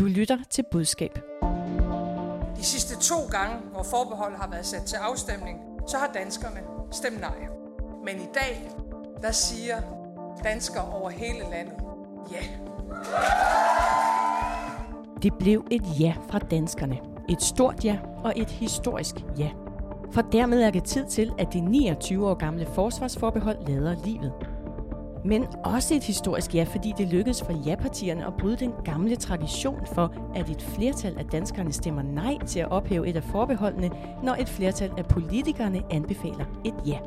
Du lytter til Budskab. De sidste 2 gange, hvor forbeholdet har været sat til afstemning, så har danskerne stemt nej. Men i dag, der siger danskere over hele landet ja. Det blev et ja fra danskerne. Et stort ja og et historisk ja. For dermed er det tid til, at det 29 år gamle forsvarsforbehold lader livet. Men også et historisk ja, fordi det lykkedes for ja-partierne at bryde den gamle tradition for, at et flertal af danskerne stemmer nej til at ophæve et af forbeholdene, når et flertal af politikerne anbefaler et ja.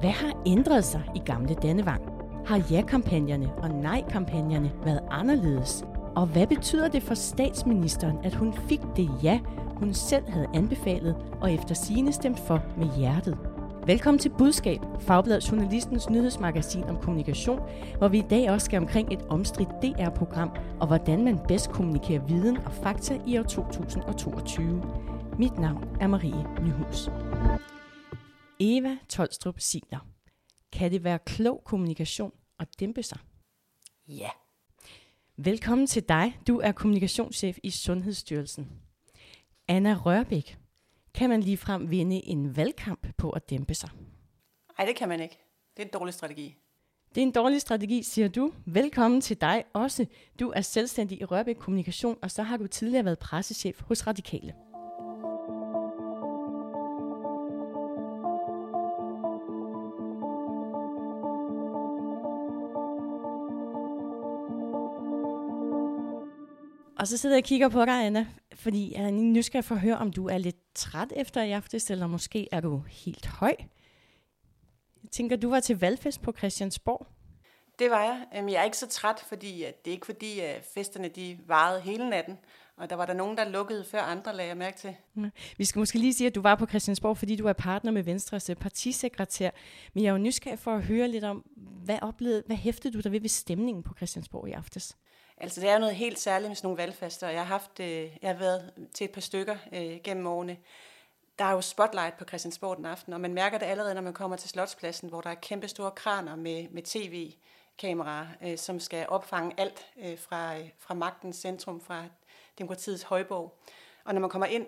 Hvad har ændret sig i gamle Dannevang? Har ja-kampagnerne og nej-kampagnerne været anderledes? Og hvad betyder det for statsministeren, at hun fik det ja, hun selv havde anbefalet og efter sigende stemt for med hjertet? Velkommen til Budskab, Fagbladet Journalistens nyhedsmagasin om kommunikation, hvor vi i dag også skal omkring et omstridt DR-program og hvordan man bedst kommunikerer viden og fakta i år 2022. Mit navn er Marie Nyhus. Eva Tolstrup Signer. Kan det være klog kommunikation at dæmpe sig? Ja. Velkommen til dig. Du er kommunikationschef i Sundhedsstyrelsen. Anna Rørbæk. Kan man ligefrem vinde en valgkamp på at dæmpe sig? Nej, det kan man ikke. Det er en dårlig strategi. Det er en dårlig strategi, siger du. Velkommen til dig også. Du er selvstændig i Rørbæk Kommunikation, og så har du tidligere været pressechef hos Radikale. Og så sidder jeg og kigger på dig, Anna, fordi jeg er nysgerrig for at høre, om du er lidt træt efter i aftes, eller måske er du helt høj. Jeg tænker, du var til valgfest på Christiansborg. Det var jeg. Jeg er ikke så træt, fordi det er ikke fordi, at festerne de varede hele natten, og der var der nogen, der lukkede før andre, lagde jeg mærke til. Vi skal måske lige sige, at du var på Christiansborg, fordi du er partner med Venstres partisekretær, men jeg er jo nysgerrig for at høre lidt om, hvad hæftede du der ved stemningen på Christiansborg i aftes? Altså, det er noget helt særligt med sådan nogle valgfester, og jeg har været til et par stykker gennem årene. Der er jo spotlight på Christiansborg den aften, og man mærker det allerede, når man kommer til Slotspladsen, hvor der er kæmpe store kraner med tv-kameraer, som skal opfange alt fra magtens centrum, fra demokratiets højborg. Og når man kommer ind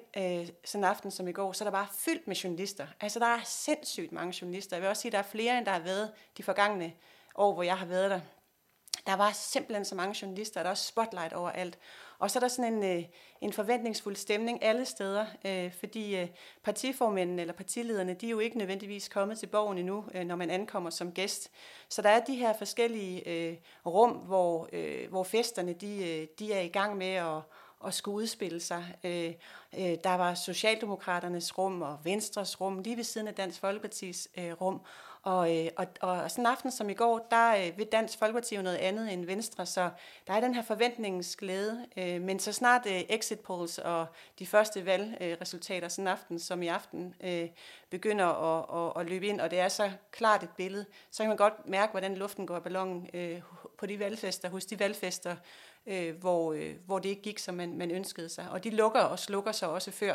sådan en aften som i går, så er der bare fyldt med journalister. Altså, der er sindssygt mange journalister. Jeg vil også sige, at der er flere, end der har været de forgangne år, hvor jeg har været der. Der var simpelthen så mange journalister, og der er også spotlight overalt. Og så er der sådan en forventningsfuld stemning alle steder, fordi partiformændene eller partilederne, de er jo ikke nødvendigvis kommet til borgen endnu, når man ankommer som gæst. Så der er de her forskellige rum, hvor festerne de er i gang med at skulle udspille sig. Der var Socialdemokraternes rum og Venstres rum, lige ved siden af Dansk Folkepartis rum. Og sådan en aften som i går, der vil Dansk Folkeparti jo noget andet end Venstre, så der er den her forventningsglæde. Men så snart exit polls og de første valgresultater sådan en aften som i aften begynder at løbe ind, og det er så klart et billede, så kan man godt mærke, hvordan luften går i ballonen på de valgfester, hos de valgfester, hvor det ikke gik, som man ønskede sig. Og de lukker og slukker sig også før.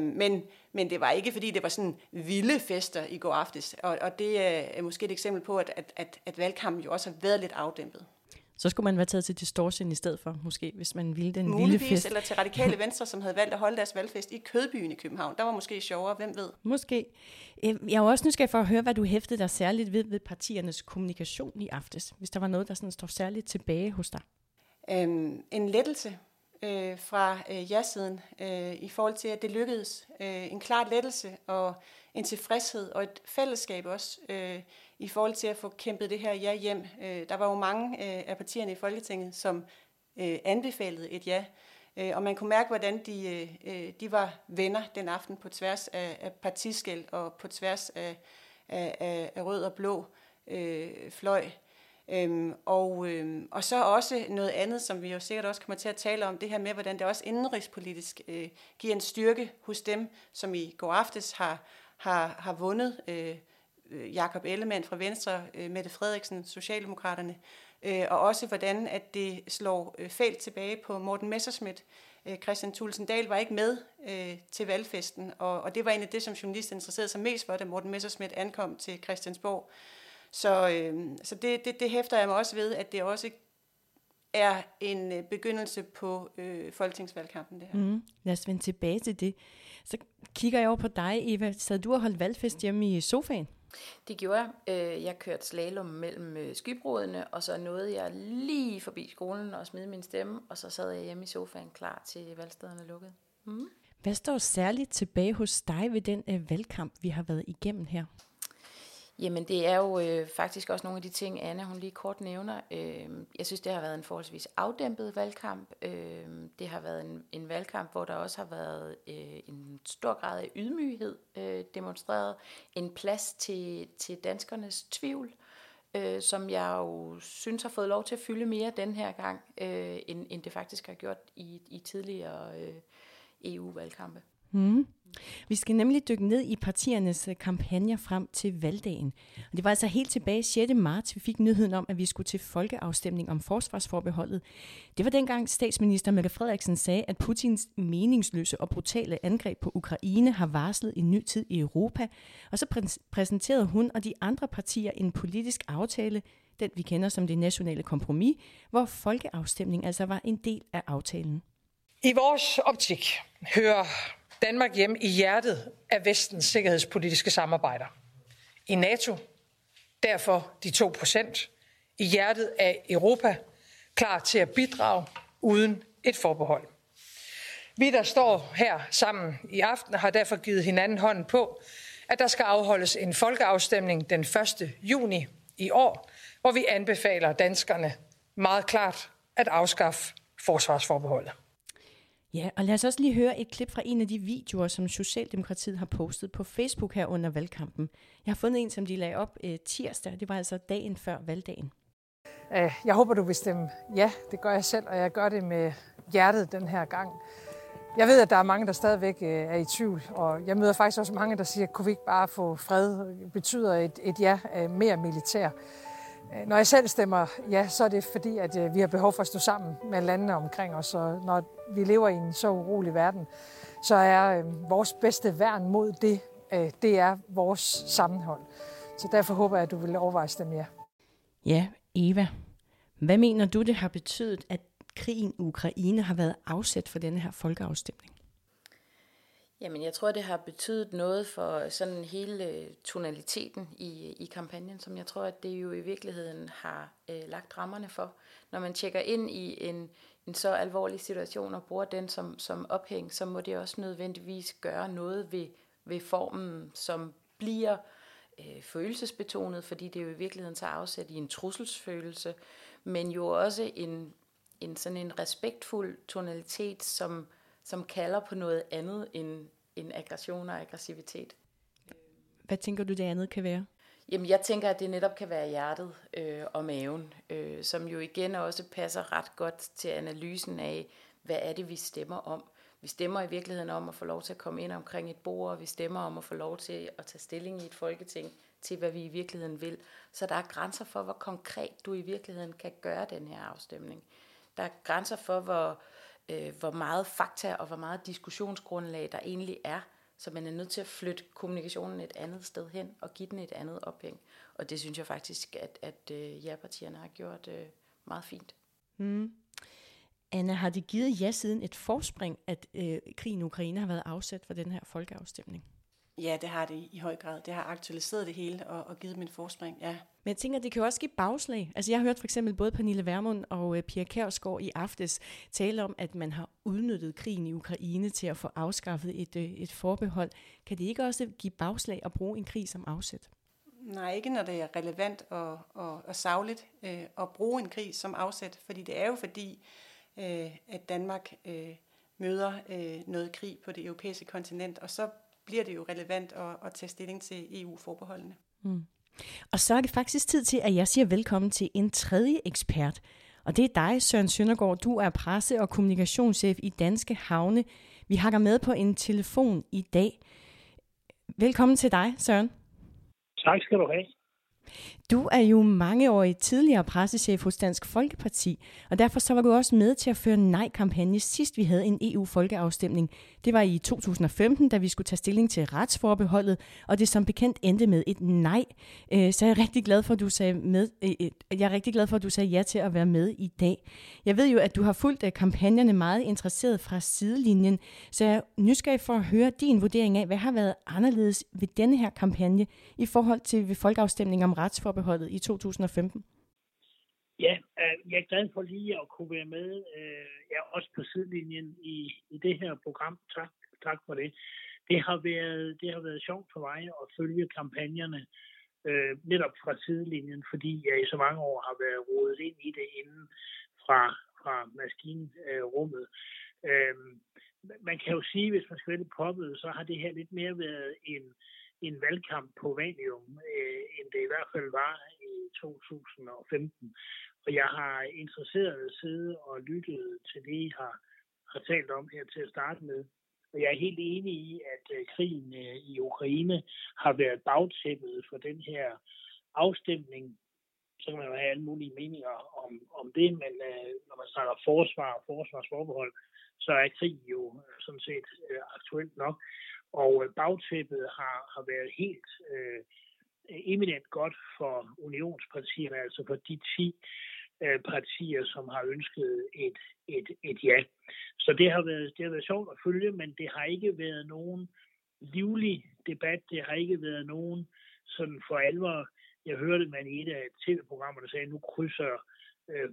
Men det var ikke, fordi det var sådan vilde fester i går aftes, og det er måske et eksempel på, at valgkampen jo også har været lidt afdæmpet. Så skulle man være taget til Distortion i stedet for, måske, hvis man ville den muligvis, vilde fest. Eller til Radikale Venstre, som havde valgt at holde deres valgfest i Kødbyen i København. Der var måske sjovere, hvem ved? Måske. Jeg er også nysgerrig for at høre, hvad du hæftede dig særligt ved partiernes kommunikation i aftes, hvis der var noget, der sådan står særligt tilbage hos dig. En lettelse fra ja-siden i forhold til, at det lykkedes. En klar lettelse og en tilfredshed og et fællesskab også i forhold til at få kæmpet det her ja hjem. Der var jo mange af partierne i Folketinget, som anbefalede et ja, og man kunne mærke, hvordan de var venner den aften på tværs af partiskel og på tværs af rød og blå fløj. Og så også noget andet, som vi jo sikkert også kommer til at tale om, det her med, hvordan det også indenrigspolitisk giver en styrke hos dem, som i går aftes har vundet Jakob Ellemann fra Venstre, Mette Frederiksen, Socialdemokraterne, og også hvordan at det slår fælt tilbage på Morten Messerschmidt. Kristian Thulesen Dahl var ikke med til valgfesten, og det var egentlig det, som journalisten interesserede sig mest for, da Morten Messerschmidt ankom til Christiansborg. Så det hæfter jeg mig også ved, at det også er en begyndelse på folketingsvalgkampen, det her. Mm, lad os vende tilbage til det. Så kigger jeg over på dig, Eva. Sad du og holdt valgfest hjemme i sofaen? Det gjorde jeg. Jeg kørte slalom mellem skybrodene, og så nåede jeg lige forbi skolen og smidte min stemme, og så sad jeg hjemme i sofaen klar til valgstederne lukkede. Mm. Hvad står særligt tilbage hos dig ved den valgkamp, vi har været igennem her? Jamen det er jo faktisk også nogle af de ting, Anna hun lige kort nævner. Jeg synes, det har været en forholdsvis afdæmpet valgkamp. Det har været en valgkamp, hvor der også har været en stor grad af ydmyghed demonstreret. En plads til danskernes tvivl, som jeg jo synes har fået lov til at fylde mere den her gang, end det faktisk har gjort i tidligere EU-valgkampe. Mm. Vi skal nemlig dykke ned i partiernes kampagner frem til valgdagen. Og det var altså helt tilbage 6. marts, vi fik nyheden om, at vi skulle til folkeafstemning om forsvarsforbeholdet. Det var dengang statsminister Mette Frederiksen sagde, at Putins meningsløse og brutale angreb på Ukraine har varslet en ny tid i Europa. Og så præsenterede hun og de andre partier en politisk aftale, den vi kender som det nationale kompromis, hvor folkeafstemning altså var en del af aftalen. I vores optik hører Danmark hjemme i hjertet af Vestens sikkerhedspolitiske samarbejder. I NATO, derfor de 2%. I hjertet af Europa, klar til at bidrage uden et forbehold. Vi, der står her sammen i aften, har derfor givet hinanden hånden på, at der skal afholdes en folkeafstemning den 1. juni i år, hvor vi anbefaler danskerne meget klart at afskaffe forsvarsforbeholdet. Ja, og lad os også lige høre et klip fra en af de videoer, som Socialdemokratiet har postet på Facebook her under valgkampen. Jeg har fundet en, som de lagde op tirsdag. Det var altså dagen før valgdagen. Jeg håber, du vil stemme ja. Det gør jeg selv, og jeg gør det med hjertet den her gang. Jeg ved, at der er mange, der stadigvæk er i tvivl, og jeg møder faktisk også mange, der siger, kunne vi ikke bare få fred? Betyder et ja mere militær? Når jeg selv stemmer ja, så er det fordi, at vi har behov for at stå sammen med landene omkring os. Og når vi lever i en så urolig verden, så er vores bedste værn mod det er vores sammenhold. Så derfor håber jeg, at du vil overveje at stemme ja. Ja, Eva. Hvad mener du, det har betydet, at krigen i Ukraine har været afsæt for denne her folkeafstemning? Jamen, jeg tror, det har betydet noget for sådan hele tonaliteten i kampagnen, som jeg tror, at det jo i virkeligheden har lagt rammerne for. Når man tjekker ind i en så alvorlig situation og bruger den som ophæng, så må det også nødvendigvis gøre noget ved formen, som bliver følelsesbetonet, fordi det jo i virkeligheden tager afsæt i en trusselsfølelse, men jo også en sådan en respektfuld tonalitet, som kalder på noget andet end aggression og aggressivitet. Hvad tænker du, det andet kan være? Jamen, jeg tænker, at det netop kan være hjertet og maven, som jo igen også passer ret godt til analysen af, hvad er det, vi stemmer om. Vi stemmer i virkeligheden om at få lov til at komme ind omkring et bord, og vi stemmer om at få lov til at tage stilling i et folketing til, hvad vi i virkeligheden vil. Så der er grænser for, hvor konkret du i virkeligheden kan gøre den her afstemning. Der er grænser for, hvor meget fakta og hvor meget diskussionsgrundlag der egentlig er, så man er nødt til at flytte kommunikationen et andet sted hen og give den et andet ophæng. Og det synes jeg faktisk, at ja-partierne har gjort meget fint. Mm. Anna, har det givet ja siden et forspring, at krigen i Ukraine har været afsat for den her folkeafstemning? Ja, det har det i høj grad. Det har aktualiseret det hele og givet min forspring, ja. Men jeg tænker, det kan jo også give bagslag. Altså jeg har hørt for eksempel både Pernille Vermund og Pia Kjærsgaard i aftes tale om, at man har udnyttet krigen i Ukraine til at få afskaffet et forbehold. Kan det ikke også give bagslag at bruge en krig som afsæt? Nej, ikke når det er relevant og sagligt at bruge en krig som afsæt, fordi det er jo fordi, at Danmark møder noget krig på det europæiske kontinent, og så bliver det jo relevant at tage stilling til EU-forbeholdene. Mm. Og så er det faktisk tid til, at jeg siger velkommen til en tredje ekspert. Og det er dig, Søren Søndergaard. Du er presse- og kommunikationschef i Danske Havne. Vi hakker med på en telefon i dag. Velkommen til dig, Søren. Tak skal du have. Du er jo mangeårig tidligere pressechef hos Dansk Folkeparti, og derfor så var du også med til at føre en nej-kampagne sidst vi havde en EU-folkeafstemning. Det var i 2015, da vi skulle tage stilling til retsforbeholdet, og det som bekendt endte med et nej. Så jeg er rigtig glad for, at du sagde med. Jeg er rigtig glad for, at du sagde ja til at være med i dag. Jeg ved jo, at du har fulgt kampagnerne meget interesseret fra sidelinjen, så jeg er nysgerrig for at høre din vurdering af, hvad har været anderledes ved denne her kampagne i forhold til ved folkeafstemningen om retsforbeholdet i 2015? Ja, jeg er glad for lige at kunne være med. Jeg er også på sidelinjen i det her program. Tak for det. Det har været sjovt for mig at følge kampagnerne netop fra sidelinjen, fordi jeg i så mange år har været rodet ind i det inden fra maskinrummet. Man kan jo sige, hvis man skal være lidt poppet, så har det her lidt mere været en valgkamp på valium, end det i hvert fald var i 2015. Og jeg har interesseret siddet og lyttet til det, I har talt om her til at starte med. Og jeg er helt enig i, at krigen i Ukraine har været bagtæppet for den her afstemning. Så kan man jo have alle mulige meninger om det, men når man snakker forsvar og forsvarsforbehold, så er krig jo sådan set aktuelt nok. Og bagtæppet har været helt eminent godt for unionspartierne, altså for de 10 partier, som har ønsket et ja. Så det har været sjovt at følge, men det har ikke været nogen livlig debat. Det har ikke været nogen sådan for alvor. Jeg hørte, man i et af tv-programmerne sagde, nu krydser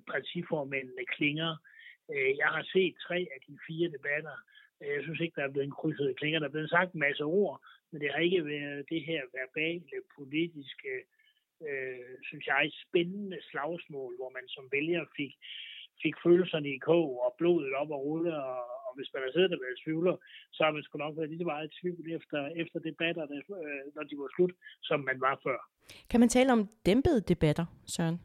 partiformændene klinger. Jeg har set 3 af de 4 debatter. Jeg synes ikke, der er blevet krydset klinger. Der er blevet sagt en masse ord, men det har ikke været det her verbale, politiske, synes jeg, spændende slagsmål, hvor man som vælger fik følelserne i kog og blodet op og rulle, og hvis man har siddet og været tvivler, så har man sgu nok været lidt meget i tvivl efter debatterne, når de var slut, som man var før. Kan man tale om dæmpede debatter, Søren?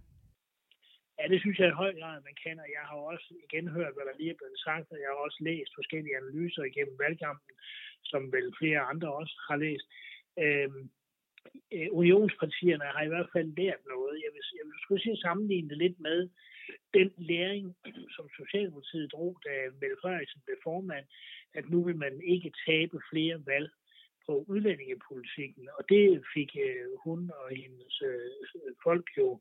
Ja, det synes jeg i høj grad, man kan, og jeg har også igen hørt, hvad der lige er blevet sagt, og jeg har også læst forskellige analyser igennem valgkampen, som vel flere andre også har læst. Unionspartierne har i hvert fald lært noget. Jeg vil skulle sige sammenligne det lidt med den læring, som Socialdemokratiet drog, da Mette Frederiksen blev formand, at nu vil man ikke tabe flere valg på udlændingepolitikken. Og det fik hun og hendes folk jo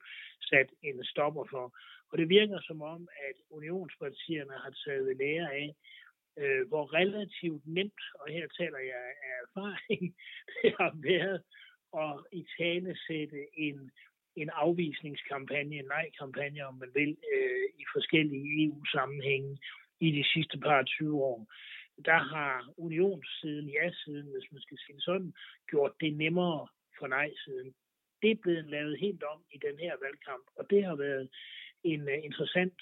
sat en stopper for. Og det virker som om, at unionspartierne har taget lære af, hvor relativt nemt, og her taler jeg af erfaring, det har været og i tale sætte en afvisningskampagne, en nej-kampagne, om man vil, i forskellige EU-sammenhænge i de sidste par 20 år. Der har unionssiden, ja-siden, hvis man skal sige sådan, gjort det nemmere for nej-siden. Det er blevet lavet helt om i den her valgkamp, og det har været en interessant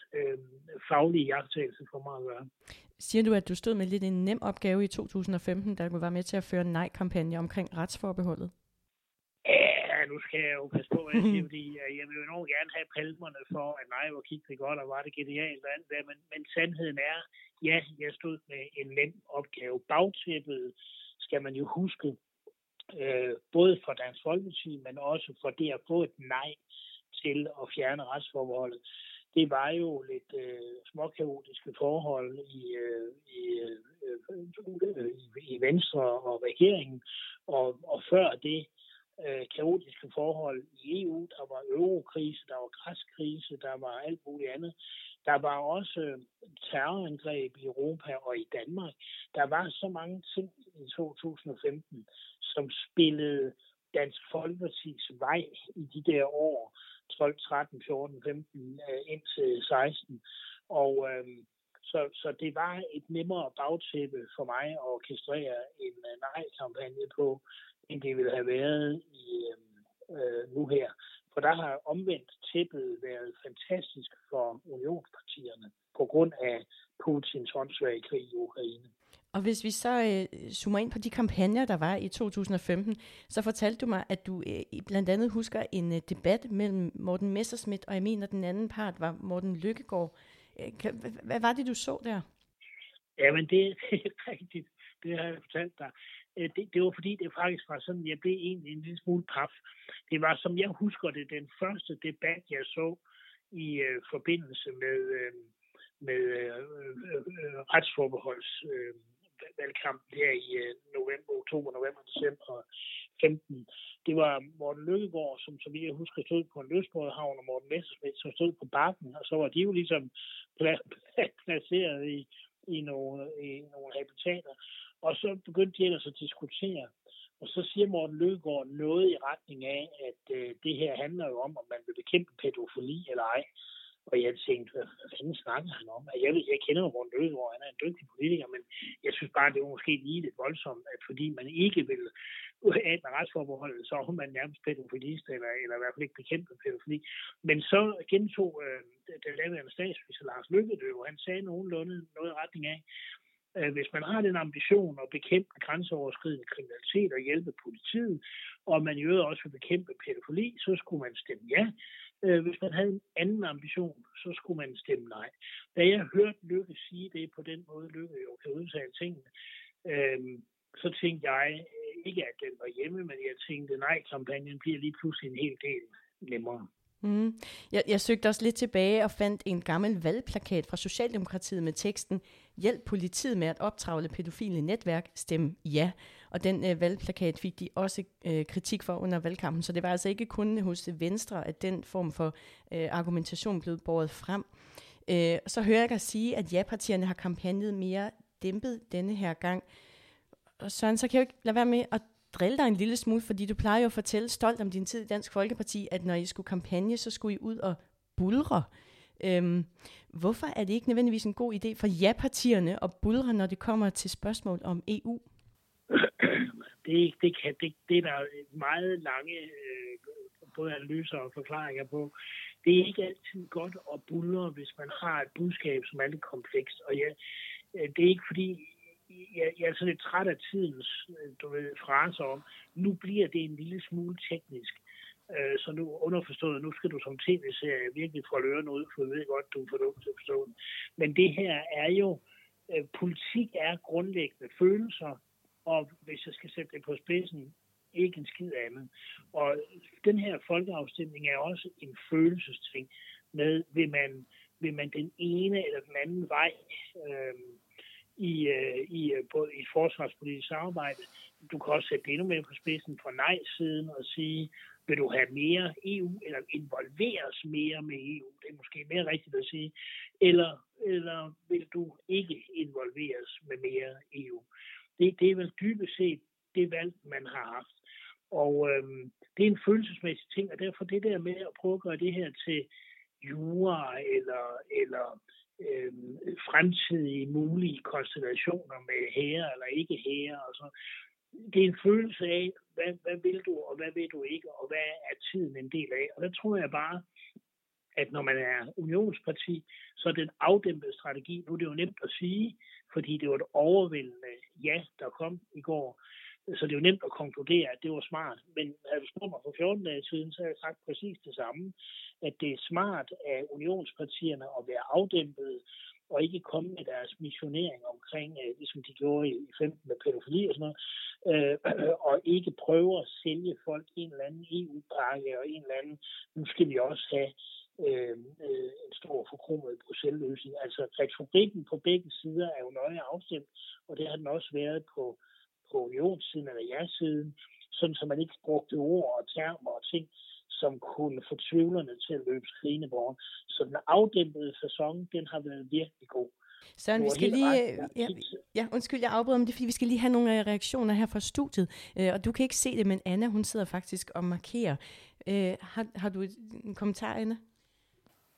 faglig iagttagelse for mig at gøre. Siger du, at du stod med lidt en nem opgave i 2015, da du var med til at føre en nej-kampagne omkring retsforbeholdet? Ja, nu skal jeg jo passe på, at jeg fordi jeg vil jo enormt gerne have palmerne for, at nej, hvor gik det godt, og var det genialt og alt hvad, men sandheden er, ja, jeg stod med en nem opgave. Bagtæppet skal man jo huske, både for Dansk Folkeparti, men også for det at få et nej til at fjerne retsforbeholdet. Det var jo lidt småkaotiske forhold i Venstre og regeringen, og før det, kaotiske forhold i EU, der var eurokrise, der var græskrise, der var alt muligt andet. Der var også terrorangreb i Europa og i Danmark. Der var så mange ting i 2015, som spillede Dansk Folkepartis vej i de der år, 12, 13, 14, 15, indtil 16. Og så det var et nemmere bagtæppe for mig at orkestrere en nej-kampagne på, end det ville have været nu her. For der har omvendt tæppet været fantastisk for unionspartierne på grund af Putins håndsvage krig i Ukraine. Og hvis vi så zoomer ind på de kampagner, der var i 2015, så fortalte du mig, at du blandt andet husker en debat mellem Morten Messerschmidt og jeg mener, den anden part var Morten Løkkegaard. Hvad var det, du så der? Jamen, det er rigtigt. Det har jeg fortalt dig. Det var fordi, det faktisk var sådan, jeg blev egentlig en lille smule paf. Det var, som jeg husker det, den første debat, jeg så i forbindelse med retsforbeholdsvalgkampen her i oktober, november, december 15. Det var Morten Løkkegaard, som så vidt jeg husker stod på en løsbådehavn, og Morten Messerschmidt, som stod på bakken, og så var de jo ligesom placeret i nogle habitater. Og så begyndte de ellers at diskutere, og så siger Morten Løkkegaard noget i retning af, at det her handler jo om, om man vil bekæmpe pædofili eller ej. Og jeg tænkte, hvad fanden snakker han om? Jeg kender jo Morten Løkkegaard, han er en dygtig politiker, men jeg synes bare, det var måske lige lidt voldsomt, at fordi man ikke vil af med retsforbeholdet, så er man nærmest pædofilist, eller i hvert fald ikke bekæmpe pædofili. Men så gentog den daværende statsminister Lars Løkke det jo, han sagde nogenlunde noget i retning af, hvis man har den ambition at bekæmpe grænseoverskridende kriminalitet og hjælpe politiet, og man i øvrigt også vil bekæmpe pædofili, så skulle man stemme ja. Hvis man havde en anden ambition, så skulle man stemme nej. Da jeg hørte Løkke sige det på den måde, Løkke jo kan udtale tingene, så tænkte jeg ikke, at den var hjemme, men jeg tænkte, nej-kampagnen bliver lige pludselig en hel del nemmere. Mm. Jeg søgte også lidt tilbage og fandt en gammel valgplakat fra Socialdemokratiet med teksten "Hjælp politiet med at optrævle pædofile netværk, stem ja". Og den valgplakat fik de også kritik for under valgkampen, så det var altså ikke kun hos Venstre, at den form for argumentation blev båret frem. Så hører jeg dig sige, at ja-partierne har kampagnet mere dæmpet denne her gang. Og Søren, så kan jeg jo ikke lade være med at drille dig en lille smule, fordi du plejer jo at fortælle stolt om din tid i Dansk Folkeparti, at når I skulle kampagne, så skulle I ud og buldre. Hvorfor er det ikke nødvendigvis en god idé for ja-partierne at buldre, når det kommer til spørgsmål om EU? Det er der meget lange både analyser og forklaringer på. Det er ikke altid godt at buldre, hvis man har et budskab, som er lidt komplekst. Og ja, det er ikke fordi jeg er så lidt træt af tidens fraser om, nu bliver det en lille smule teknisk. Så nu underforstået, nu skal du som tv-serie virkelig få ørerne ud, for jeg ved godt, du er fornuftig at forstå den. Men det her er jo, politik er grundlæggende følelser, og hvis jeg skal sætte det på spidsen, ikke en skid andet. Og den her folkeafstemning er også en følelsesting med, vil man den ene eller den anden vej i et forsvarspolitisk samarbejde. Du kan også sætte det endnu mere på spidsen fra nej-siden og sige, vil du have mere EU, eller involveres mere med EU? Det er måske mere rigtigt at sige. Eller vil du ikke involveres med mere EU? Det er vel dybest set det valg, man har haft. Og det er en følelsesmæssig ting, og derfor det der med at prøve at gøre det her til jura eller fremtidige mulige konstellationer med hære eller ikke hære. Det er en følelse af, hvad vil du, og hvad vil du ikke, og hvad er tiden en del af. Og der tror jeg bare, at når man er unionsparti, så er den afdæmpede strategi, nu er det jo nemt at sige, fordi det var et overvældende ja, der kom i går, så det er jo nemt at konkludere, at det var smart. Men havde du spurgt mig for 14 dage siden, så havde jeg sagt præcis det samme, at det er smart af unionspartierne at være afdæmpede og ikke komme med deres missionering omkring, ligesom de gjorde i 15 med pædofili og sådan noget, og ikke prøve at sælge folk en eller anden EU-pakke og en eller anden, nu skal vi også have en stor forkrummet Bruxelles-løsning. Altså retorikken på begge sider er jo nøje afstemt, og det har den også været på unionssiden eller ja-siden, sådan så man ikke brugte ord og termer og ting, som kunne få tvivlerne til at løbe skrigende bort. Så den afdæmpede sæson, den har været virkelig god. Søren, vi skal lige... undskyld, jeg afbryder, men det er, fordi vi skal lige have nogle reaktioner her fra studiet. Og du kan ikke se det, men Anna, hun sidder faktisk og markerer. Har du en kommentar, Anna?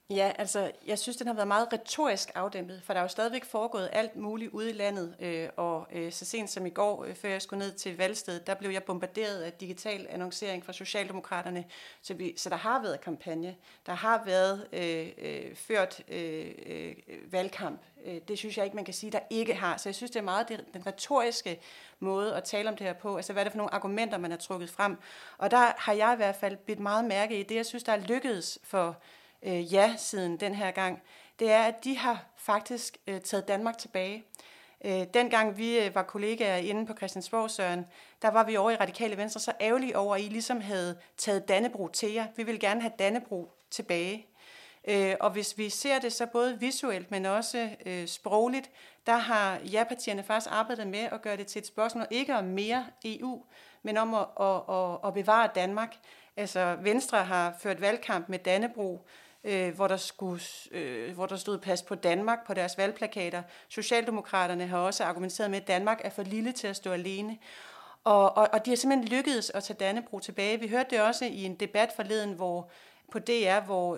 Ja, altså, jeg synes, den har været meget retorisk afdæmpet, for der er jo stadigvæk foregået alt muligt ude i landet, og så sent som i går, før jeg skulle ned til valgstedet, der blev jeg bombarderet af digital annoncering fra Socialdemokraterne, så der har været kampagne, der har været ført valgkamp. Det synes jeg ikke, man kan sige, der ikke har. Så jeg synes, det er meget den retoriske måde at tale om det her på. Altså, hvad er det for nogle argumenter, man har trukket frem? Og der har jeg i hvert fald bidt meget mærke i det, jeg synes, der er lykkedes for ja-siden den her gang, det er, at de har faktisk taget Danmark tilbage. Dengang vi var kollegaer inde på Christiansborg, Søren, der var vi over i Radikale Venstre så ærgerlige over, at I ligesom havde taget Dannebrog til jer. Vi ville gerne have Dannebrog tilbage. Og hvis vi ser det så både visuelt, men også sprogligt, der har ja-partierne faktisk arbejdet med at gøre det til et spørgsmål, ikke om mere EU, men om at bevare Danmark. Altså Venstre har ført valgkamp med Dannebrog, hvor der stod pas på Danmark på deres valgplakater. Socialdemokraterne har også argumenteret med, at Danmark er for lille til at stå alene. Og de har simpelthen lykkedes at tage Dannebrog tilbage. Vi hørte det også i en debat forleden, på DR, hvor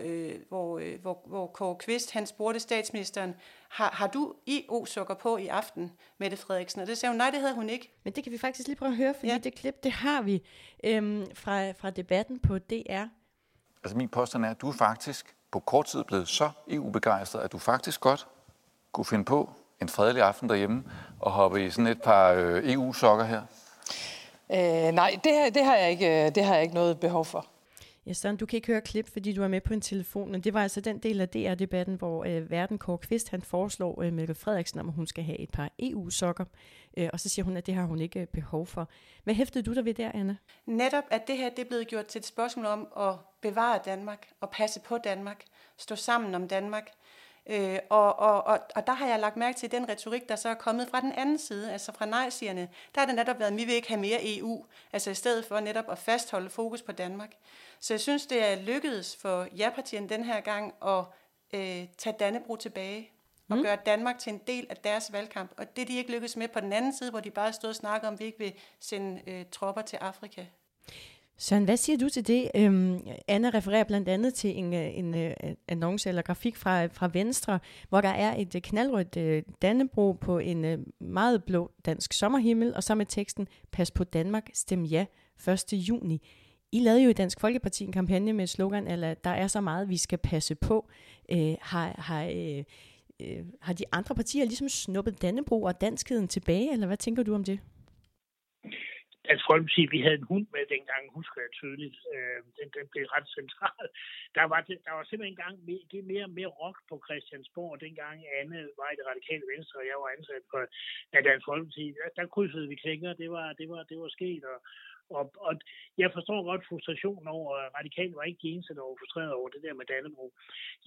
Kåre Kvist, han spurgte statsministeren, har du IO-sukker på i aften, Mette Frederiksen? Og det sagde hun, nej, det havde hun ikke. Men det kan vi faktisk lige prøve at høre, fordi det klip, det har vi fra debatten på DR. Altså min påstand er, at du faktisk på kort tid blevet så EU-begejstret, at du faktisk godt kunne finde på en fredelig aften derhjemme og hoppe i sådan et par EU-sukker her. Nej, det har jeg ikke noget behov for. Ja, Søren, du kan ikke høre klip, fordi du er med på en telefon, og det var altså den del af DR-debatten, hvor værten Kåre Kvist, han foreslår Mette Frederiksen om, at hun skal have et par EU-sokker, og så siger hun, at det har hun ikke behov for. Hvad hæftede du der ved der, Anna? Netop, at det her det er blevet gjort til et spørgsmål om at bevare Danmark, og passe på Danmark, stå sammen om Danmark, og der har jeg lagt mærke til den retorik, der så er kommet fra den anden side, altså fra nej-sigerne. Der har det netop været, at vi vil ikke have mere EU, altså i stedet for netop at fastholde fokus på Danmark. Så jeg synes, det er lykkedes for ja-partierne den her gang at tage Dannebrog tilbage og gøre Danmark til en del af deres valgkamp. Og det de ikke lykkedes med på den anden side, hvor de bare stod og snakkede om, at vi ikke vil sende tropper til Afrika. Søren, hvad siger du til det? Anna refererer blandt andet til en annonce eller grafik fra Venstre, hvor der er et knaldrødt Dannebrog på en meget blå dansk sommerhimmel, og så med teksten, pas på Danmark, stem ja 1. juni. I lavede jo i Dansk Folkeparti en kampagne med slogan, at der er så meget, vi skal passe på. Har de andre partier ligesom snuppet Dannebrog og danskheden tilbage, eller hvad tænker du om det? Dansk Folkeparti, vi havde en hund med dengang, husker jeg tydeligt. Den blev ret central. Der var simpelthen engang mere og mere rock på Christiansborg, dengang Anne var i Det Radikale Venstre, og jeg var ansat på Dansk Folkeparti. Der krydsede vi klinger, det var sket, og jeg forstår godt frustrationen over, at Radikale var ikke de eneste, der var frustreret over det der med Dannebrog.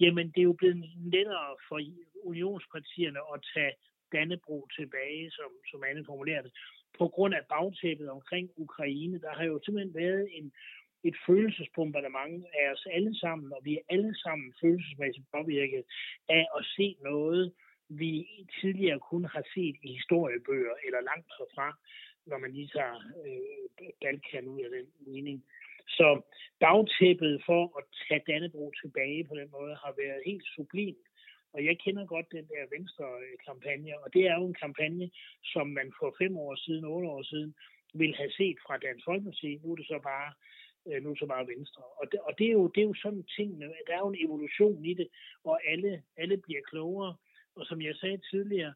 Jamen, det er jo blevet lettere for unionspartierne at tage Dannebrog tilbage, som Anne formulerede. På grund af bagtæppet omkring Ukraine, der har jo simpelthen været et følelsesbombardement af os alle sammen, og vi er alle sammen følelsesmæssigt påvirket af at se noget, vi tidligere kun har set i historiebøger, eller langt herfra, når man lige tager Balkan ud af den mening. Så bagtæppet for at tage Dannebrog tilbage på den måde har været helt sublimt. Og jeg kender godt den der Venstre-kampagne, og det er jo en kampagne, som man for 5 år siden, 8 år siden, ville have set fra Dansk Folkeparti. Nu er det så bare Venstre. Og det er jo sådan tingene. Der er jo en evolution i det, og alle bliver klogere. Og som jeg sagde tidligere,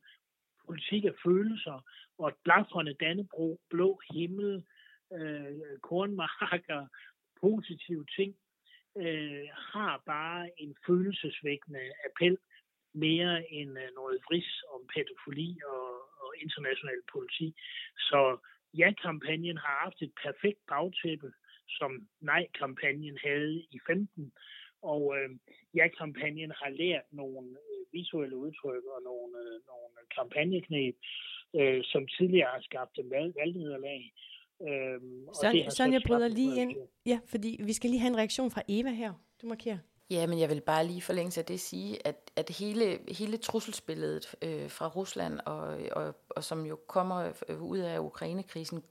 politik er følelser, og et blafrende Dannebrog, blå himmel, kornmarker, positive ting, har bare en følelsesvækkende appel, mere end noget vris om pædofili og international politik. Så ja-kampagnen har haft et perfekt bagtæppe, som nej-kampagnen havde i 15, og ja-kampagnen har lært nogle visuelle udtryk og nogle kampagneknep, som tidligere har skabt en valgnederlag. Sådan, jeg bryder lige ind, ja, fordi vi skal lige have en reaktion fra Eva her. Du markerer. Ja, men jeg vil bare lige forlænge af det sige, at hele trusselsbilledet fra Rusland, og som jo kommer ud af Ukrainekrisen,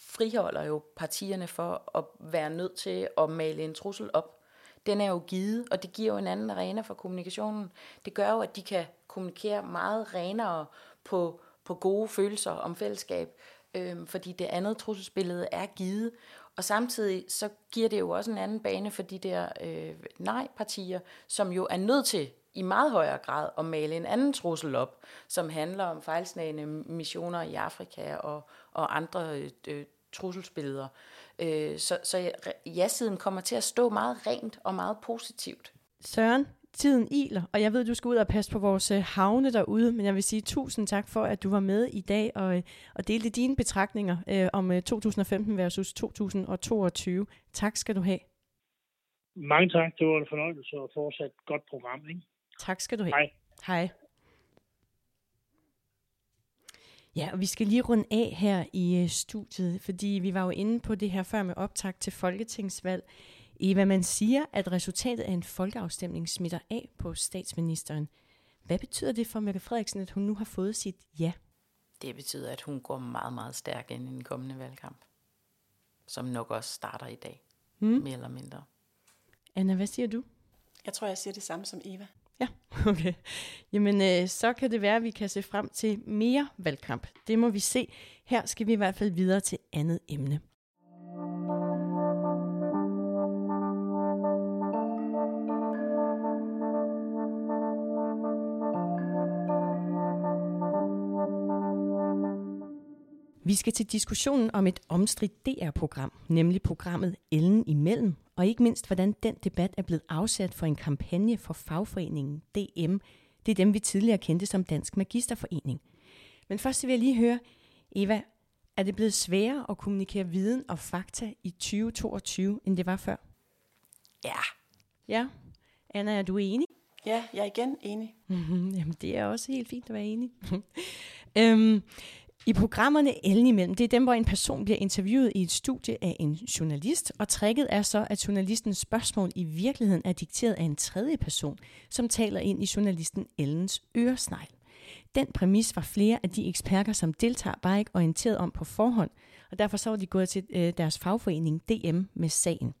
friholder jo partierne for at være nødt til at male en trussel op. Den er jo givet, og det giver jo en anden arena for kommunikationen. Det gør jo, at de kan kommunikere meget renere på gode følelser om fællesskab, fordi det andet trusselsbillede er givet. Og samtidig så giver det jo også en anden bane for de der nej-partier, som jo er nødt til i meget højere grad at male en anden trussel op, som handler om fejlslagne missioner i Afrika og andre trusselsbilleder. Så ja-siden kommer til at stå meget rent og meget positivt. Søren, Tiden iler, og jeg ved, at du skal ud og passe på vores havne derude, men jeg vil sige tusind tak for, at du var med i dag og delte dine betragtninger om 2015 versus 2022. Tak skal du have. Mange tak. Det var en fornøjelse og fortsat godt program, ikke? Tak skal du have. Hej. Hej. Ja, og vi skal lige runde af her i studiet, fordi vi var jo inde på det her før med optakt til folketingsvalg. Eva, man siger, at resultatet af en folkeafstemning smitter af på statsministeren. Hvad betyder det for Mette Frederiksen, at hun nu har fået sit ja? Det betyder, at hun går meget, meget stærk ind i den kommende valgkamp, som nok også starter i dag, mere eller mindre. Anna, hvad siger du? Jeg tror, jeg siger det samme som Eva. Ja, okay. Jamen, så kan det være, at vi kan se frem til mere valgkamp. Det må vi se. Her skal vi i hvert fald videre til andet emne. Vi skal til diskussionen om et omstridt DR-program, nemlig programmet Ilden Imellem, og ikke mindst, hvordan den debat er blevet afsat for en kampagne for fagforeningen DM. Det er dem, vi tidligere kendte som Dansk Magisterforening. Men først vil jeg lige høre, Eva, er det blevet sværere at kommunikere viden og fakta i 2022, end det var før? Ja. Ja. Anna, er du enig? Ja, jeg er igen enig. Jamen, det er også helt fint at være enig. I programmerne Ilden Imellem, det er dem, hvor en person bliver interviewet i et studie af en journalist, og tricket er så, at journalistens spørgsmål i virkeligheden er dikteret af en tredje person, som taler ind i journalisten Ellens øresnegl. Den præmis var flere af de eksperter, som deltager, bare ikke orienteret om på forhånd, og derfor så var de gået til deres fagforening DM med sagen.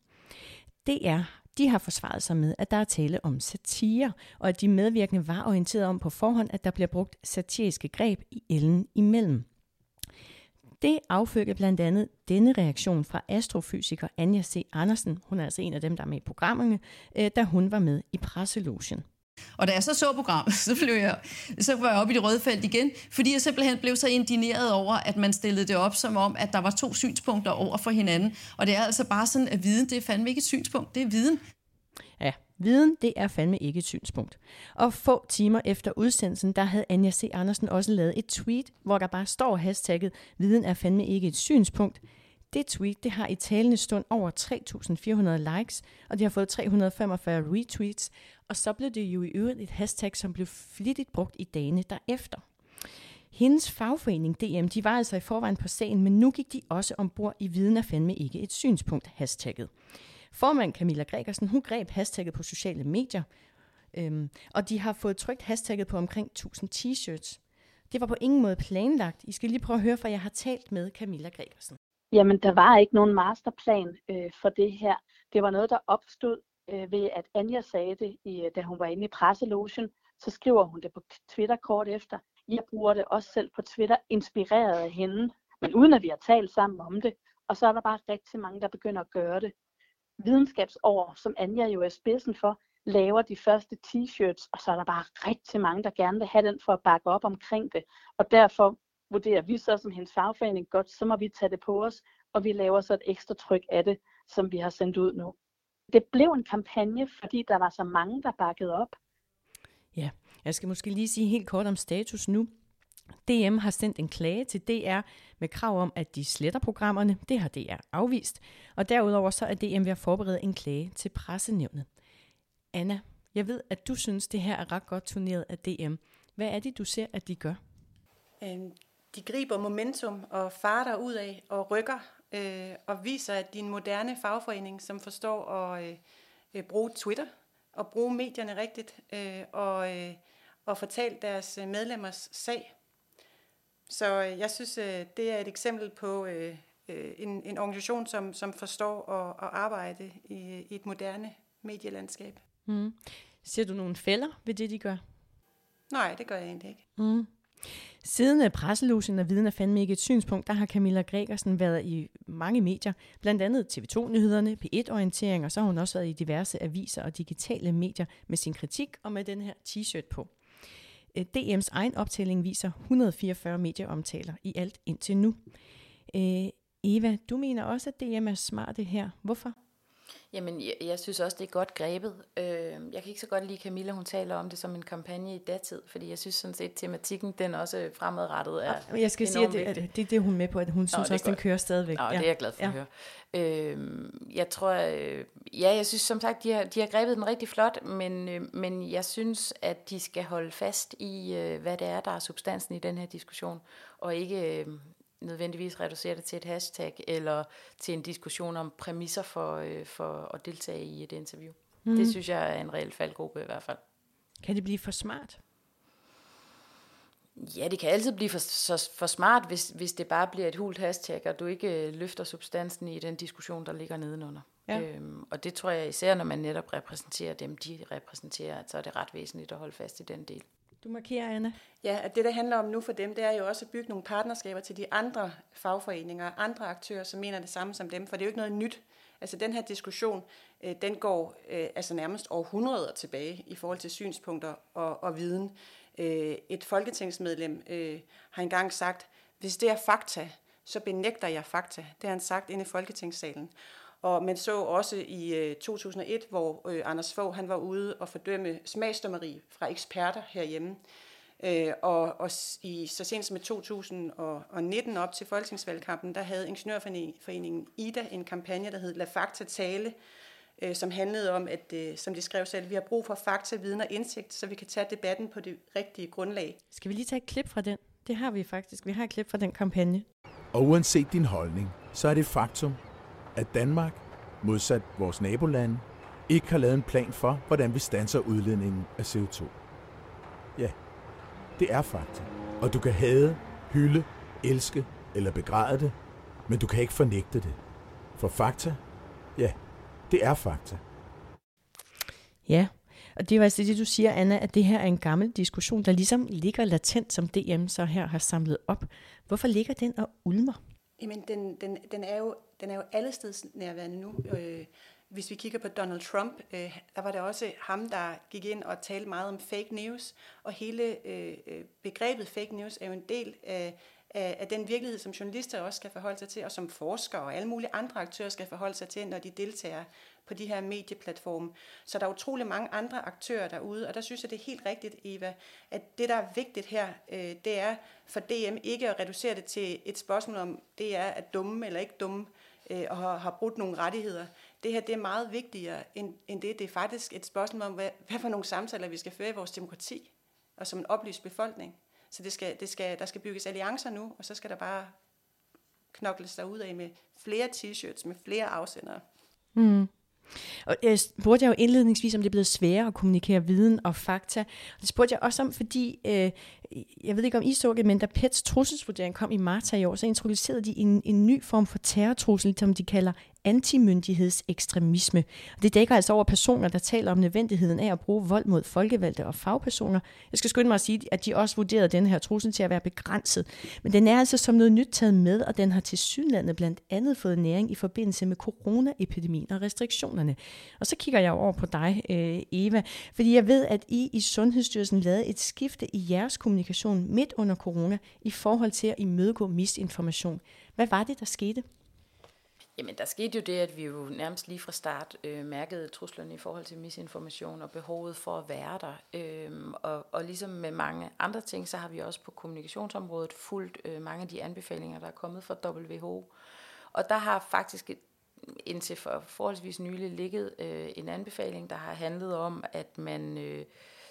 DR, de har forsvaret sig med, at der er tale om satire, og at de medvirkende var orienteret om på forhånd, at der bliver brugt satiriske greb i Ilden Imellem. Det affødte blandt andet denne reaktion fra astrofysiker Anja C. Andersen, hun er altså en af dem, der er med i programmerne, da hun var med i presselogen. Og da jeg så programmet, så var jeg oppe i det røde felt igen, fordi jeg simpelthen blev så indigneret over, at man stillede det op som om, at der var to synspunkter over for hinanden. Og det er altså bare sådan, at viden, det er fandme ikke et synspunkt, det er viden. Ja, viden, det er fandme ikke et synspunkt. Og få timer efter udsendelsen, der havde Anja C. Andersen også lavet et tweet, hvor der bare står hashtagget, viden er fandme ikke et synspunkt. Det tweet, det har i talende stund over 3.400 likes, og det har fået 345 retweets, og så blev det jo i øvrigt et hashtag, som blev flittigt brugt i dagene derefter. Hendes fagforening DM, de var altså i forvejen på sagen, men nu gik de også ombord i viden af fandme ikke et synspunkt hashtagget. Formand Camilla Gregersen, hun greb hashtagget på sociale medier, og de har fået trykt hashtagget på omkring 1.000 t-shirts. Det var på ingen måde planlagt. I skal lige prøve at høre, for jeg har talt med Camilla Gregersen. Jamen, der var ikke nogen masterplan for det her. Det var noget, der opstod ved, at Anja sagde det, da hun var inde i presselogen. Så skriver hun det på Twitter kort efter. Jeg bruger det også selv på Twitter, inspireret af hende, men uden at vi har talt sammen om det. Og så er der bare rigtig mange, der begynder at gøre det. Videnskabsår, som Anja jo er spidsen for, laver de første t-shirts, og så er der bare rigtig mange, der gerne vil have den for at bakke op omkring det. Og derfor vurderer vi så som hendes fagforening godt, så må vi tage det på os, og vi laver så et ekstra tryk af det, som vi har sendt ud nu. Det blev en kampagne, fordi der var så mange, der bakkede op. Ja, jeg skal måske lige sige helt kort om status nu. DM har sendt en klage til DR med krav om, at de sletter programmerne. Det har DR afvist. Og derudover så er DM ved at forberede en klage til pressenævnet. Anna, jeg ved, at du synes, det her er ret godt turneret af DM. Hvad er det, du ser, at de gør? De griber momentum og farer ud af og rykker og viser, at de er en moderne fagforening, som forstår at bruge Twitter og bruge medierne rigtigt og fortælle deres medlemmers sag. Så jeg synes, det er et eksempel på en organisation, som forstår at arbejde i et moderne medielandskab. Mm. Ser du nogle fælder ved det, de gør? Nej, det gør jeg egentlig ikke. Mm. Siden presselogen og viden er fandme ikke et synspunkt, der har Camilla Gregersen været i mange medier, blandt andet TV2-nyhederne, P1-orientering, og så har hun også været i diverse aviser og digitale medier med sin kritik og med den her t-shirt på. DM's egen optælling viser 144 medieomtaler i alt indtil nu. Eva, du mener også, at DM er smart det her. Hvorfor? Jamen, jeg synes også, det er godt grebet. Jeg kan ikke så godt lide Camilla, hun taler om det som en kampagne i datid, fordi jeg synes sådan set, tematikken, den også fremadrettet er jeg skal sige, at det er det, hun er med på, at hun synes også, den kører stadigvæk. Det er jeg glad for at høre. Jeg tror, jeg synes som sagt, de har grebet den rigtig flot, men jeg synes, at de skal holde fast i, hvad det er, der er substansen i den her diskussion, og ikke... nødvendigvis reducere det til et hashtag eller til en diskussion om præmisser for at deltage i et interview. Mm. Det synes jeg er en reel faldgruppe i hvert fald. Kan det blive for smart? Ja, det kan altid blive for smart, hvis det bare bliver et hult hashtag, og du ikke løfter substansen i den diskussion, der ligger nedenunder. Ja. Og det tror jeg især, når man netop repræsenterer dem, de repræsenterer, så er det ret væsentligt at holde fast i den del. Du markerer, Anna. Ja, at det, der handler om nu for dem, det er jo også at bygge nogle partnerskaber til de andre fagforeninger, andre aktører, som mener det samme som dem, for det er jo ikke noget nyt. Altså den her diskussion, den går altså nærmest århundreder tilbage i forhold til synspunkter og viden. Et folketingsmedlem har engang sagt, hvis det er fakta, så benægter jeg fakta. Det har han sagt inde i Folketingssalen. Og man så også i 2001, hvor Anders Fogh han var ude og fordømme smagsdommeri fra eksperter herhjemme. Og så sent som i 2019 op til folketingsvalgkampen, der havde Ingeniørforeningen Ida en kampagne, der hed Lad Fakta Tale, som handlede om, at som de skrev selv, vi har brug for fakta, viden og indsigt, så vi kan tage debatten på det rigtige grundlag. Skal vi lige tage et klip fra den? Det har vi faktisk. Vi har et klip fra den kampagne. Og uanset din holdning, så er det faktum, at Danmark, modsat vores nabolande, ikke har lavet en plan for, hvordan vi standser udledningen af CO2. Ja, det er fakta. Og du kan hade, hylde, elske eller begræde det, men du kan ikke fornægte det. For fakta, ja, det er fakta. Ja, og det var altså det, du siger, Anna, at det her er en gammel diskussion, der ligesom ligger latent, som DM så her har samlet op. Hvorfor ligger den og ulmer? Jamen, den er jo allesteds nærværende nu. Hvis vi kigger på Donald Trump, der var det også ham, der gik ind og talte meget om fake news, og hele begrebet fake news er jo en del af den virkelighed, som journalister også skal forholde sig til, og som forskere og alle mulige andre aktører skal forholde sig til, når de deltager på de her medieplatforme. Så der er utrolig mange andre aktører derude, og der synes jeg, det er helt rigtigt, Eva, at det, der er vigtigt her, det er for DM ikke at reducere det til et spørgsmål om, det er at dumme eller ikke dumme, og har brudt nogle rettigheder. Det her, det er meget vigtigere end det. Det er faktisk et spørgsmål om, hvad for nogle samtaler, vi skal føre i vores demokrati, og som en oplyst befolkning. Så der skal bygges alliancer nu, og så skal der bare knokles derudad med flere t-shirts, med flere afsendere. Mm. Og jeg spurgte jo indledningsvis, om det er blevet sværere at kommunikere viden og fakta. Det spurgte jeg også om, fordi, jeg ved ikke om I så det, men da PETs trusselsvurdering kom i marts i år, så introducerede de en ny form for terrortrussel, som de kalder antimyndighedsekstremisme. Det dækker altså over personer, der taler om nødvendigheden af at bruge vold mod folkevalgte og fagpersoner. Jeg skal skynde mig at sige, at de også vurderede den her trussel til at være begrænset. Men den er altså som noget nyt taget med, og den har tilsyneladende blandt andet fået næring i forbindelse med coronaepidemien og restriktionerne. Og så kigger jeg over på dig, Eva, fordi jeg ved, at I i Sundhedsstyrelsen lavede et skifte i jeres kommunikation midt under corona i forhold til at imødegå misinformation. Hvad var det, der skete? Jamen, der skete jo det, at vi jo nærmest lige fra start mærkede truslerne i forhold til misinformation og behovet for at være der. Og ligesom med mange andre ting, så har vi også på kommunikationsområdet fulgt mange af de anbefalinger, der er kommet fra WHO. Og der har faktisk indtil for forholdsvis nylig ligget en anbefaling, der har handlet om, at man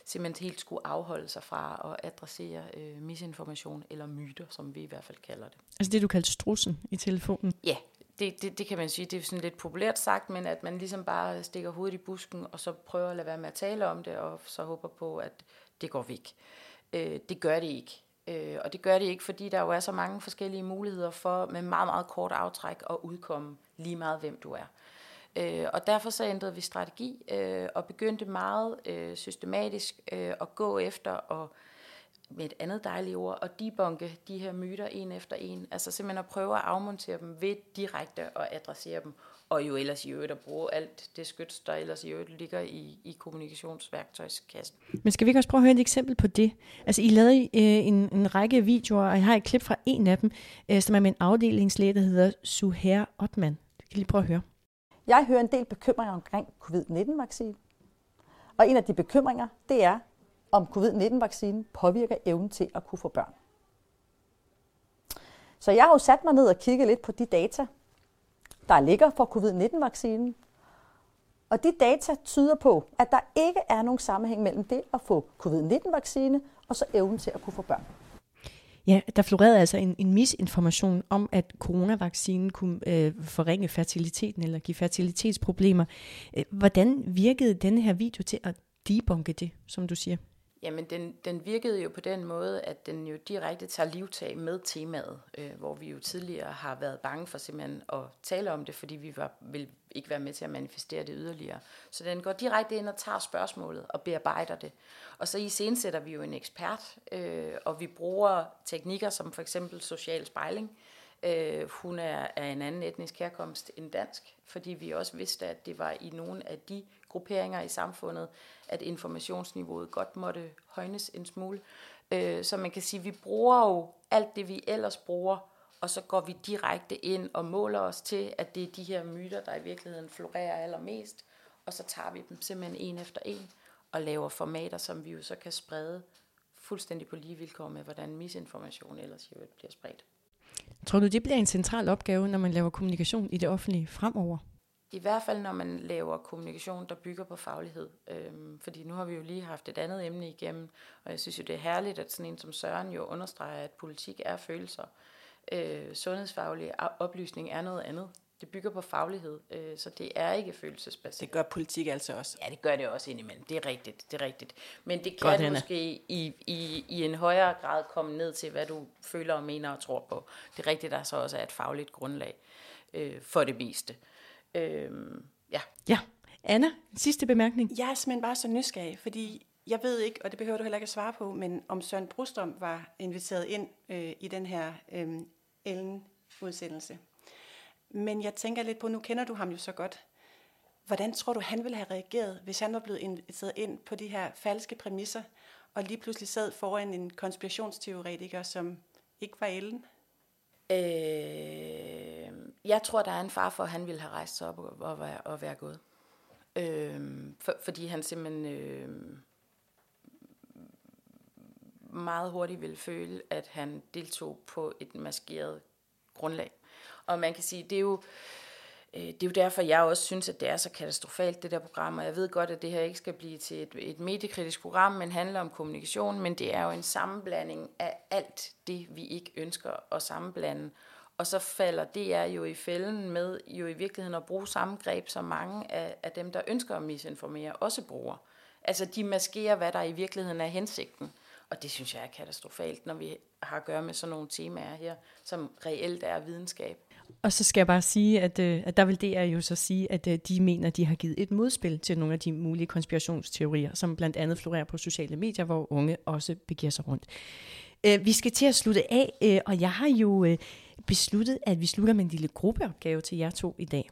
simpelthen helt skulle afholde sig fra at adressere misinformation eller myter, som vi i hvert fald kalder det. Altså det, du kaldte strudsen i telefonen? Ja. Det kan man sige, det er sådan lidt populært sagt, men at man ligesom bare stikker hovedet i busken, og så prøver at lade være med at tale om det, og så håber på, at det går væk. Det gør det ikke. Og det gør det ikke, fordi der jo er så mange forskellige muligheder for med meget, meget kort aftræk at udkomme lige meget, hvem du er. Og derfor så ændrede vi strategi, og begyndte meget systematisk at gå efter og med et andet dejligt ord, og debunke de her myter en efter en. Altså simpelthen at prøve at afmontere dem ved direkte at adressere dem, og jo ellers i øvrigt at bruge alt det skyts, der ellers i øvrigt ligger i kommunikationsværktøjskassen. Men skal vi ikke også prøve at høre et eksempel på det? Altså I lavede en række videoer, og jeg har et klip fra en af dem, som er med en afdelingslæge, der hedder Suher Ottmann. Du kan lige prøve at høre. Jeg hører en del bekymringer omkring covid-19-vaccinen. Og en af de bekymringer, det er, om covid-19-vaccinen påvirker evnen til at kunne få børn. Så jeg har jo sat mig ned og kigget lidt på de data, der ligger for covid-19-vaccinen. Og de data tyder på, at der ikke er nogen sammenhæng mellem det at få covid-19-vaccine og så evnen til at kunne få børn. Ja, der florerede altså en misinformation om, at coronavaccinen kunne forringe fertiliteten eller give fertilitetsproblemer. Hvordan virkede denne her video til at debunke det, som du siger? Jamen, den virkede jo på den måde, at den jo direkte tager livtag med temaet, hvor vi jo tidligere har været bange for simpelthen at tale om det, fordi vi ville ikke være med til at manifestere det yderligere. Så den går direkte ind og tager spørgsmålet og bearbejder det. Og så iscenesætter vi jo en ekspert, og vi bruger teknikker som for eksempel social spejling. Hun er af en anden etnisk herkomst end dansk, fordi vi også vidste, at det var i nogle af de grupperinger i samfundet, at informationsniveauet godt måtte højnes en smule. Så man kan sige, at vi bruger jo alt det, vi ellers bruger, og så går vi direkte ind og måler os til, at det er de her myter, der i virkeligheden florerer allermest, og så tager vi dem simpelthen en efter en og laver formater, som vi jo så kan sprede fuldstændig på lige vilkår med, hvordan misinformation ellers jo bliver spredt. Tror du, det bliver en central opgave, når man laver kommunikation i det offentlige fremover? I hvert fald, når man laver kommunikation, der bygger på faglighed. Fordi nu har vi jo lige haft et andet emne igennem, og jeg synes jo, det er herligt, at sådan en som Søren jo understreger, at politik er følelser. Sundhedsfaglig oplysning er noget andet. Det bygger på faglighed, så det er ikke følelsesbaseret. Det gør politik altså også. Ja, det gør det også indimellem. Det er rigtigt. Men det kan godt, måske i en højere grad komme ned til, hvad du føler og mener og tror på. Det er rigtigt, der så også er et fagligt grundlag for det meste. Ja. Anna, sidste bemærkning. Jeg er simpelthen bare så nysgerrig, fordi jeg ved ikke, og det behøver du heller ikke at svare på, men om Søren Brostrøm var inviteret ind i den her Ellen-udsendelse. Men jeg tænker lidt på, nu kender du ham jo så godt. Hvordan tror du, han ville have reageret, hvis han var blevet inviteret ind på de her falske præmisser, og lige pludselig sad foran en konspirationsteoretiker, som ikke var Ellen? Jeg tror, der er en far for, at han ville have rejst sig op og være gået. Fordi han simpelthen meget hurtigt ville føle, at han deltog på et maskeret grundlag. Og man kan sige, det er jo derfor, jeg også synes, at det er så katastrofalt, det der program. Og jeg ved godt, at det her ikke skal blive til et mediekritisk program, men handler om kommunikation. Men det er jo en sammenblanding af alt det, vi ikke ønsker at sammenblande. Og så falder DR jo i fælden med jo i virkeligheden at bruge samme greb, som mange af dem, der ønsker at misinformere, også bruger. Altså, de maskerer, hvad der i virkeligheden er hensigten. Og det synes jeg er katastrofalt, når vi har at gøre med sådan nogle temaer her, som reelt er videnskab. Og så skal jeg bare sige, at der vil DR jo så sige, at de mener, de har givet et modspil til nogle af de mulige konspirationsteorier, som blandt andet florerer på sociale medier, hvor unge også begiver sig rundt. Vi skal til at slutte af, og jeg har jo besluttet, at vi slutter med en lille gruppeopgave til jer to i dag.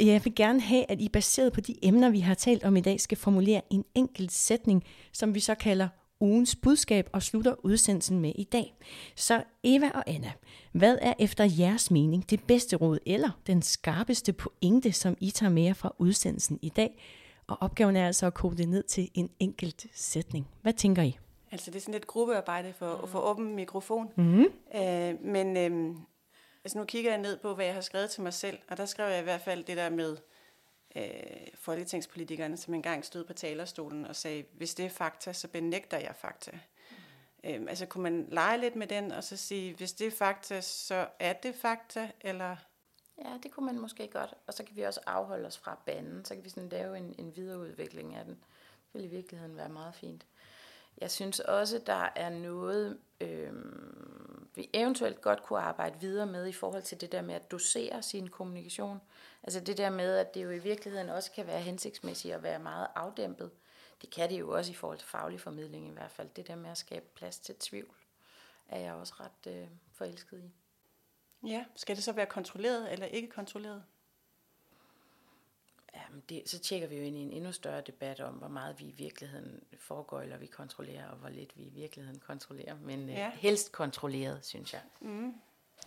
Jeg vil gerne have, at I baseret på de emner, vi har talt om i dag, skal formulere en enkelt sætning, som vi så kalder ugens budskab og slutter udsendelsen med i dag. Så Eva og Anna, hvad er efter jeres mening det bedste råd eller den skarpeste pointe, som I tager med jer fra udsendelsen i dag? Og opgaven er altså at kode det ned til en enkelt sætning. Hvad tænker I? Altså det er sådan lidt gruppearbejde for åben mikrofon. Men nu kigger jeg ned på, hvad jeg har skrevet til mig selv, og der skrev jeg i hvert fald det der med folketingspolitikerne, som engang stod på talerstolen og sagde, hvis det er fakta, så benægter jeg fakta. Kunne man lege lidt med den, og så sige, hvis det er fakta, så er det fakta, eller? Ja, det kunne man måske godt, og så kan vi også afholde os fra banen, så kan vi sådan lave en videreudvikling af den. Det ville i virkeligheden være meget fint. Jeg synes også, der er noget, vi eventuelt godt kunne arbejde videre med i forhold til det der med at dosere sin kommunikation. Altså det der med, at det jo i virkeligheden også kan være hensigtsmæssigt at være meget afdæmpet. Det kan det jo også i forhold til faglig formidling i hvert fald. Det der med at skabe plads til tvivl, er jeg også ret forelsket i. Ja, skal det så være kontrolleret eller ikke kontrolleret? Så tjekker vi jo ind i en endnu større debat om, hvor meget vi i virkeligheden foregøjler, vi kontrollerer, og hvor lidt vi i virkeligheden kontrollerer. Men helst kontrolleret, synes jeg.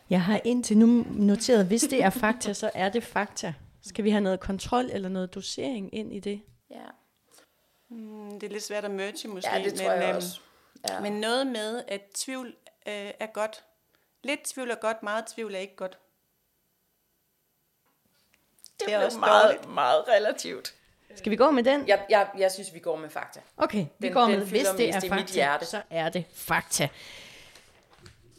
Jeg har indtil nu noteret, hvis det er fakta, så er det fakta. Skal vi have noget kontrol eller noget dosering ind i det? Ja. Det er lidt svært at merge måske. Ja, det tror jeg også. Ja. Men noget med, at tvivl er godt. Lidt tvivl er godt, meget tvivl er ikke godt. Det er også meget, meget relativt. Skal vi gå med den? Jeg synes, vi går med fakta. Okay, vi går med, hvis det er fakta, så er det fakta.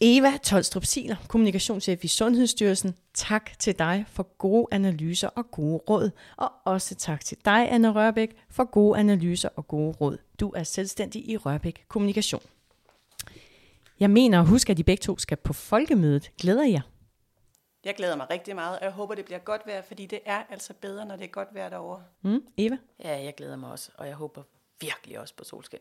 Eva Tolstrup Siler, kommunikationschef i Sundhedsstyrelsen. Tak til dig for gode analyser og gode råd. Og også tak til dig, Anna Rørbæk, for gode analyser og gode råd. Du er selvstændig i Rørbæk Kommunikation. Jeg mener, husk, at I begge to skal på folkemødet. Glæder jer? Jeg glæder mig rigtig meget, og jeg håber, det bliver godt vejr, fordi det er altså bedre, når det er godt vejr derovre. Eva? Ja, jeg glæder mig også, og jeg håber virkelig også på solskin.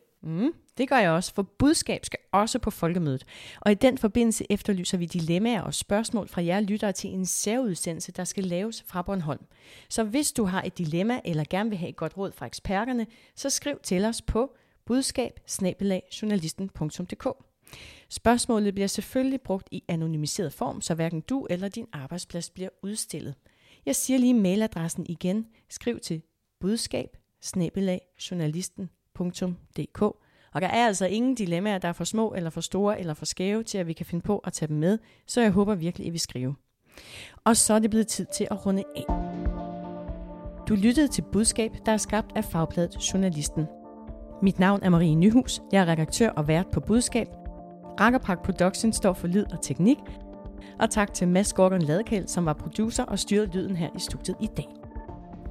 Det gør jeg også, for budskab skal også på folkemødet. Og i den forbindelse efterlyser vi dilemmaer og spørgsmål fra jer lyttere til en særudsendelse, der skal laves fra Bornholm. Så hvis du har et dilemma, eller gerne vil have et godt råd fra eksperterne, så skriv til os på budskab@journalisten.dk. Spørgsmålet bliver selvfølgelig brugt i anonymiseret form, så hverken du eller din arbejdsplads bliver udstillet. Jeg siger lige mailadressen igen. Skriv til budskab@journalisten.dk. Og der er altså ingen dilemmaer, der er for små eller for store eller for skæve til, at vi kan finde på at tage dem med, så jeg håber virkelig, at vi skriver. Og så er det blevet tid til at runde af. Du lyttede til Budskab, der er skabt af fagbladet Journalisten. Mit navn er Marie Nyhus, jeg er redaktør og vært på Budskab. Rakkerpark Production står for lyd og teknik. Og tak til Mads Gordon Ladekæld, som var producer og styrede lyden her i studiet i dag.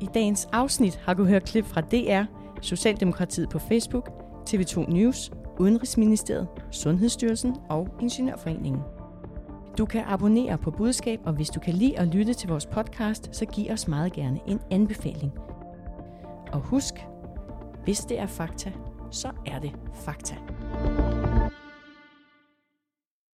I dagens afsnit har du hørt klip fra DR, Socialdemokratiet på Facebook, TV2 News, Udenrigsministeriet, Sundhedsstyrelsen og Ingeniørforeningen. Du kan abonnere på Budskab, og hvis du kan lide at lytte til vores podcast, så giv os meget gerne en anbefaling. Og husk, hvis det er fakta, så er det fakta.